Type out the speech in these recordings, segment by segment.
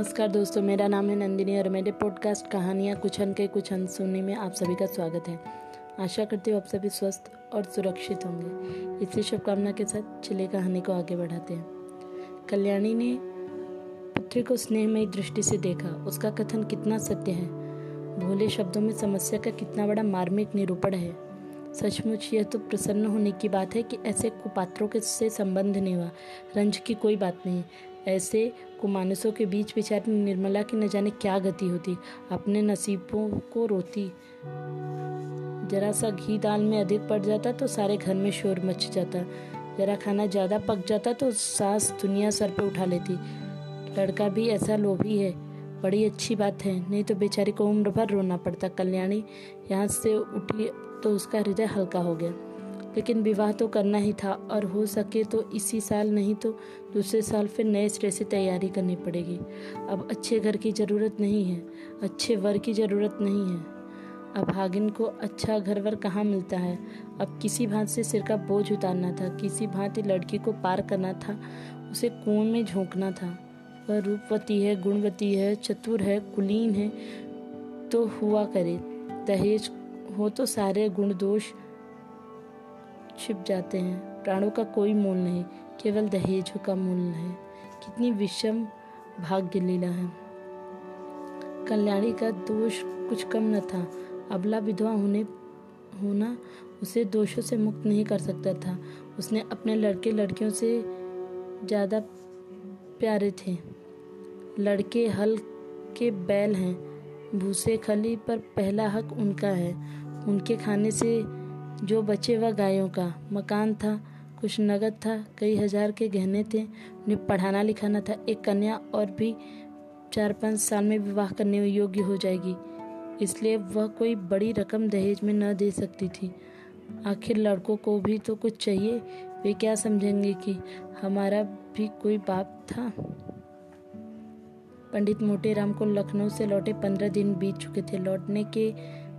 नमस्कार दोस्तों, मेरा नाम है नंदिनी और मेरे पॉडकास्ट कहानियाँ कुछन के कुछन सुनने में आप सभी का स्वागत है। आशा करती हूँ आप सभी स्वस्थ और सुरक्षित होंगे। इसी शुभकामना के साथ चलिए कहानी को आगे बढ़ाते हैं। कल्याणी ने पुत्री को स्नेहमयी दृष्टि से देखा। उसका कथन कितना सत्य है, भोले शब्दों में समस्या का कितना बड़ा मार्मिक निरूपण है। सचमुच यह तो प्रसन्न होने की बात है कि ऐसे कुपात्रों के से संबंध नहीं हुआ, रंज की कोई बात नहीं। ऐसे कुमानसों के बीच बेचारी निर्मला की न जाने क्या गति होती, अपने नसीबों को रोती। जरा सा घी दाल में अधिक पड़ जाता तो सारे घर में शोर मच जाता, जरा खाना ज़्यादा पक जाता तो सास दुनिया सर पे उठा लेती। लड़का भी ऐसा लोभी है, बड़ी अच्छी बात है, नहीं तो बेचारी को उम्र भर रोना पड़ता। कल्याणी यहाँ से उठी तो उसका हृदय हल्का हो गया, लेकिन विवाह तो करना ही था और हो सके तो इसी साल, नहीं तो दूसरे साल फिर नए सिरे से तैयारी करनी पड़ेगी। अब अच्छे घर की ज़रूरत नहीं है, अच्छे वर की ज़रूरत नहीं है। अभागिन को अच्छा घर वर कहाँ मिलता है। अब किसी भांति से सिर का बोझ उतारना था, किसी भांति लड़की को पार करना था, उसे कुएं में झोंकना था। वह रूपवती है, गुणवती है, चतुर है, कुलीन है तो हुआ करे। दहेज हो तो सारे गुण दोष छिप जाते हैं, प्राणों का कोई मोल नहीं, केवल दहेज का मोल है। कितनी विषम भाग्य लीला है। कल्याणी का दोष कुछ कम न था। अबला विधवा होना उसे दोषों से मुक्त नहीं कर सकता था। उसने अपने लड़के लड़कियों से ज़्यादा प्यारे थे। लड़के हल के बैल हैं, भूसे खली पर पहला हक उनका है। उनके खाने से जो बचे वह गायों का। मकान था, कुछ नगद था, कई हजार के गहने थे। उन्हें पढ़ाना लिखाना था। एक कन्या और भी 4-5 साल में विवाह करने योग्य हो जाएगी, इसलिए वह कोई बड़ी रकम दहेज में न दे सकती थी। आखिर लड़कों को भी तो कुछ चाहिए, वे क्या समझेंगे कि हमारा भी कोई बाप था। पंडित मोटे राम को लखनऊ से लौटे 15 दिन बीत चुके थे। लौटने के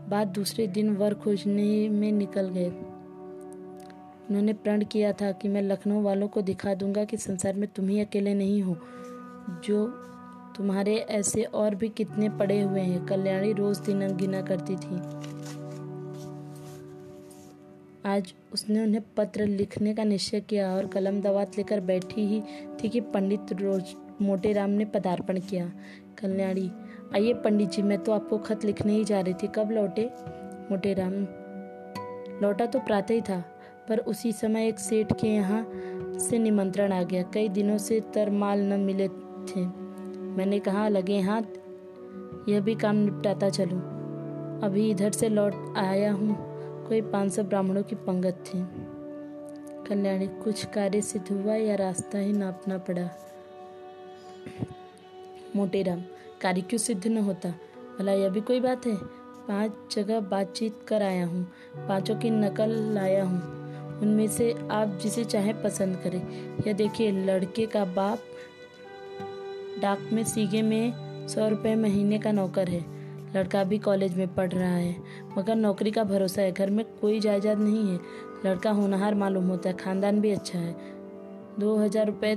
बाद दूसरे दिन वर खोजने में निकल गए। उन्होंने प्रण किया था कि मैं लखनऊ वालों को दिखा दूंगा कि संसार में तुम ही अकेले नहीं हो, जो तुम्हारे ऐसे और भी कितने पड़े हुए हैं। कल्याणी रोज दिन गिना करती थी। आज उसने उन्हें पत्र लिखने का निश्चय किया और कलम दवात लेकर बैठी ही थी कि पंडित मोटे राम ने पदार्पण किया। कल्याणी: आइए पंडित जी, मैं तो आपको खत लिखने ही जा रही थी। कब लौटे? मोटे राम: लौटा तो प्रातः ही था, पर उसी समय एक सेठ के यहाँ से निमंत्रण आ गया। कई दिनों से तरमाल न मिले थे। मैंने कहा लगे हाथ, यह भी काम निपटाता चलूं। अभी इधर से लौट आया हूँ। कोई 500 ब्राह्मणों की पंगत थी। कल्याणी: कुछ कार्य सिद्ध हुआ या रास्ता ही नापना पड़ा? मोटे राम: कार्य क्यों सिद्ध न होता, भला यह भी कोई बात है। 5 जगह बातचीत कर आया हूँ, 5 की नकल लाया हूँ। उनमें से आप जिसे चाहे पसंद करें। यह देखिए, लड़के का बाप डाक में सीगे में 100 रुपये महीने का नौकर है। लड़का भी कॉलेज में पढ़ रहा है, मगर नौकरी का भरोसा है। घर में कोई जायदाद नहीं है। लड़का होनहार मालूम होता है, खानदान भी अच्छा है। 2000 रुपये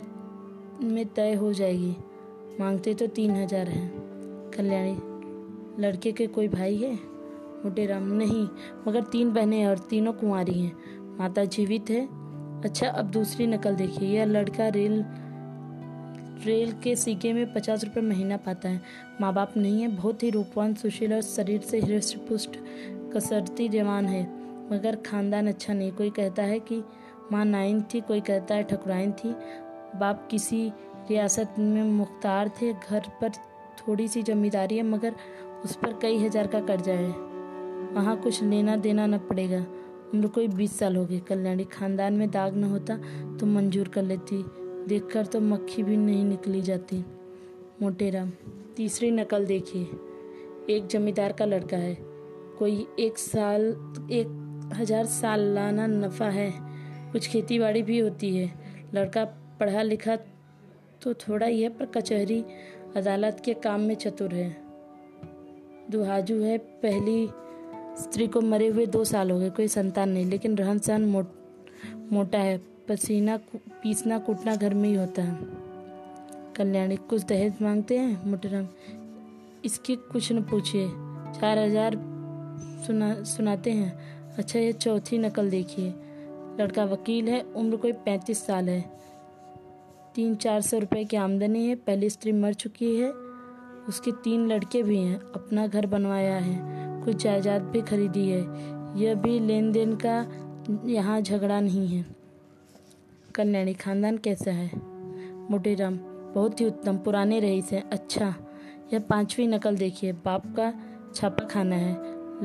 में तय हो जाएगी, मांगते तो 3000 हैं। कल्याणी: लड़के के कोई भाई है? मोटे राम: नहीं, मगर 3 बहनें हैं और तीनों कुंवारी हैं, माता जीवित है। अच्छा, अब दूसरी नकल देखिए। यह लड़का रेल के सीगे में 50 रुपये महीना पाता है। माँ बाप नहीं है, बहुत ही रूपवान, सुशील और शरीर से हृष्टपुष्ट कसरती जवान है, मगर खानदान अच्छा नहीं। कोई कहता है कि माँ नाइन थी, कोई कहता है ठकुराइन थी, बाप किसी रियासत में मुख्तार थे। घर पर थोड़ी सी जमींदारी है, मगर उस पर कई हजार का कर्जा है। वहाँ कुछ लेना देना न पड़ेगा। उम्र कोई 20 साल हो गई। कल्याणी: खानदान में दाग न होता तो मंजूर कर लेती, देखकर तो मक्खी भी नहीं निकली जाती। मोटेराम: तीसरी नकल देखिए। एक जमींदार का लड़का है, कोई 1000 सालाना नफा है, कुछ खेतीबाड़ी भी होती है। लड़का पढ़ा लिखा तो थोड़ा ही है, पर कचहरी अदालत के काम में चतुर है, दुहाजू है। पहली स्त्री को मरे हुए 2 साल हो गए, कोई संतान नहीं, लेकिन रहन सहन मोटा है। पसीना पीसना कूटना घर में ही होता है। कल्याणी, कुछ दहेज मांगते हैं? मोटेराम, इसकी कुछ न पूछिए, 4000 सुनाते हैं। अच्छा, ये चौथी नकल देखिए। लड़का वकील है, उम्र कोई 35 साल है, 300-400 रुपये की आमदनी है, पहली स्त्री मर चुकी है, उसके 3 लड़के भी हैं, अपना घर बनवाया है, कुछ जायदाद भी खरीदी है, यह भी लेन देन का यहाँ झगड़ा नहीं है। कल्याणी, खानदान कैसा है? मोटेराम, बहुत ही उत्तम, पुराने रईस हैं। अच्छा, यह 5वीं नकल देखिए। बाप का छापा खाना है,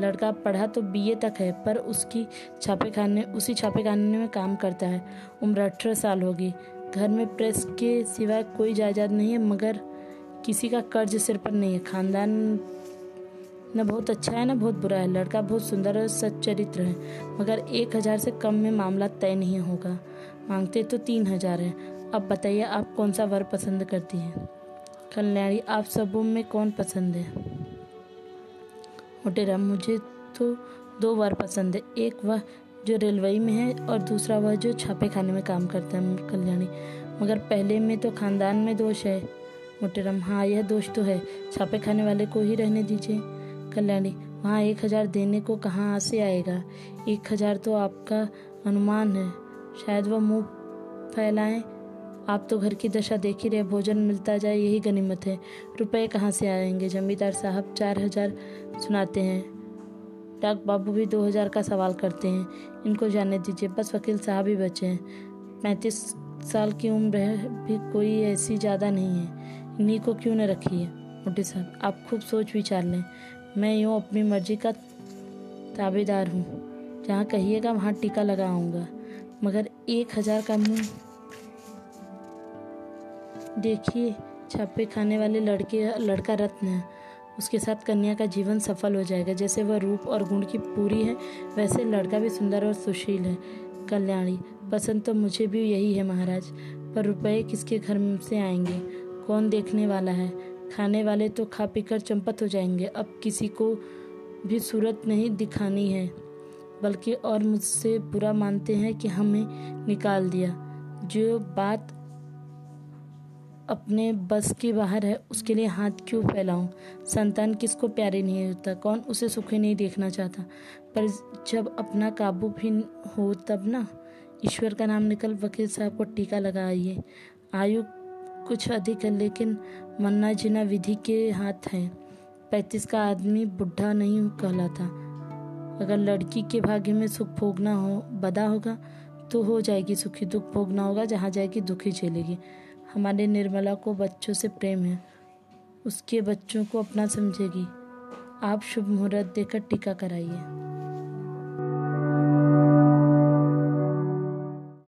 लड़का पढ़ा तो बीए तक है, पर उसी छापे खाने में काम करता है, उम्र 18 साल होगी, घर में प्रेस के सिवा कोई जायदाद नहीं है, मगर किसी का कर्ज सिर पर नहीं है। खानदान न बहुत अच्छा है न बहुत बुरा है, लड़का बहुत सुंदर और सच्चरित्र है, मगर 1000 से कम में मामला तय नहीं होगा, मांगते तो 3000 है। अब बताइए, आप कौन सा वर पसंद करती हैं? कल्याणी, आप सबों में कौन पसंद है? मोटेराम, मुझे तो 2 वर पसंद है, एक वह जो रेलवे में है और दूसरा वह जो छापे खाने में काम करता है। कल्याणी, मगर पहले में तो खानदान में दोष है। मोटेराम, हाँ, यह दोष तो है, छापे खाने वाले को ही रहने दीजिए। कल्याणी, वहाँ 1000 देने को कहाँ से आएगा? 1000 तो आपका अनुमान है, शायद वह मुँह फैलाएं। आप तो घर की दशा देख ही रहे, भोजन मिलता जाए यही गनीमत है, रुपए कहाँ से आएंगे? जमींदार साहब 4000 सुनाते हैं, डाक बाबू भी 2000 का सवाल करते हैं, इनको जाने दीजिए, बस वकील साहब ही बचे हैं, 35 साल की उम्र है, भी कोई ऐसी ज़्यादा नहीं है, इन्हीं को क्यों न रखिए। मोटे साहब, आप खूब सोच विचार लें, मैं यूँ अपनी मर्जी का ताबेदार हूँ, जहाँ कहिएगा वहाँ टीका लगाऊँगा, मगर 1000 का मुँह देखिए। छापे खाने वाले लड़का रत्न है, उसके साथ कन्या का जीवन सफल हो जाएगा, जैसे वह रूप और गुण की पूरी है वैसे लड़का भी सुंदर और सुशील है। कल्याणी, पसंद तो मुझे भी यही है महाराज, पर रुपए किसके घर से आएंगे? कौन देखने वाला है? खाने वाले तो खा पी कर चंपत हो जाएंगे, अब किसी को भी सूरत नहीं दिखानी है, बल्कि और मुझसे बुरा मानते हैं कि हमें निकाल दिया। जो बात अपने बस के बाहर है उसके लिए हाथ क्यों फैलाऊं? संतान किसको प्यारे नहीं होता, कौन उसे सुखी नहीं देखना चाहता, पर जब अपना काबू भी हो तब ना। ईश्वर का नाम निकल वकील साहब को टीका लगाइए। आयु कुछ अधिक है, लेकिन मरना जीना विधि के हाथ है, 35 का आदमी बुढ़ा नहीं कहलाता। अगर लड़की के भाग्य में सुख भोगना हो बदा होगा तो हो जाएगी सुखी, दुख भोगना होगा जहाँ जाएगी दुखी झेलेगी। हमारे निर्मला को बच्चों से प्रेम है, उसके बच्चों को अपना समझेगी, आप शुभ मुहूर्त देकर टीका कराइए।